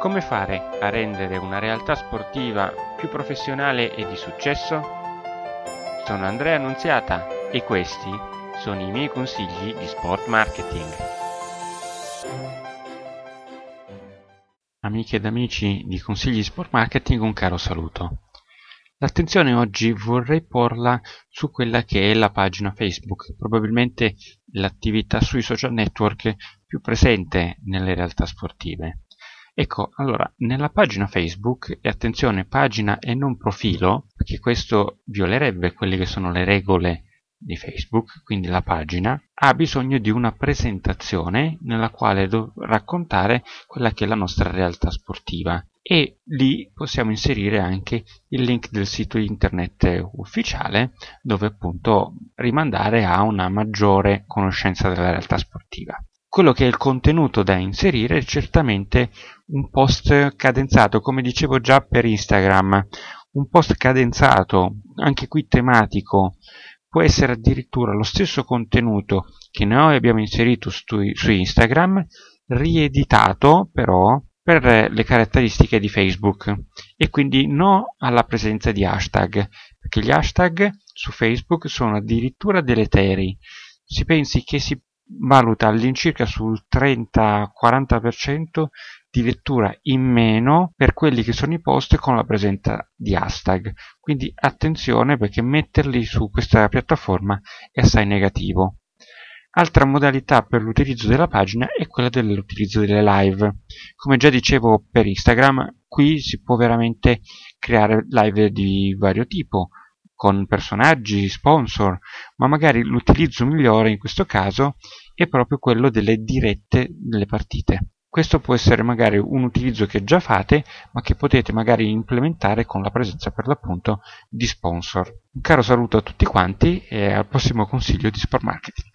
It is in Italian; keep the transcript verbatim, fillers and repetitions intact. Come fare a rendere una realtà sportiva più professionale e di successo? Sono Andrea Annunziata e questi sono i miei consigli di sport marketing. Amiche ed amici di Consigli di Sport Marketing, un caro saluto. L'attenzione oggi vorrei porla su quella che è la pagina Facebook, probabilmente l'attività sui social network più presente nelle realtà sportive. Ecco, allora, nella pagina Facebook, e attenzione, pagina e non profilo, perché questo violerebbe quelle che sono le regole di Facebook, quindi la pagina ha bisogno di una presentazione nella quale raccontare quella che è la nostra realtà sportiva. E lì possiamo inserire anche il link del sito internet ufficiale, dove appunto rimandare a una maggiore conoscenza della realtà sportiva. Quello che è il contenuto da inserire è certamente un post cadenzato, come dicevo già per Instagram, un post cadenzato, anche qui tematico, può essere addirittura lo stesso contenuto che noi abbiamo inserito su Instagram, rieditato però per le caratteristiche di Facebook e quindi no alla presenza di hashtag, perché gli hashtag su Facebook sono addirittura deleteri. Si pensi che si valuta all'incirca sul trenta quaranta per cento di lettura in meno per quelli che sono i post con la presenza di hashtag, quindi attenzione perché metterli su questa piattaforma è assai negativo. Altra modalità per l'utilizzo della pagina è quella dell'utilizzo delle live. Come già dicevo per Instagram, qui si può veramente creare live di vario tipo, con personaggi, sponsor, ma magari l'utilizzo migliore in questo caso è proprio quello delle dirette delle partite. Questo può essere magari un utilizzo che già fate, ma che potete magari implementare con la presenza per l'appunto di sponsor. Un caro saluto a tutti quanti e al prossimo consiglio di Sport Marketing.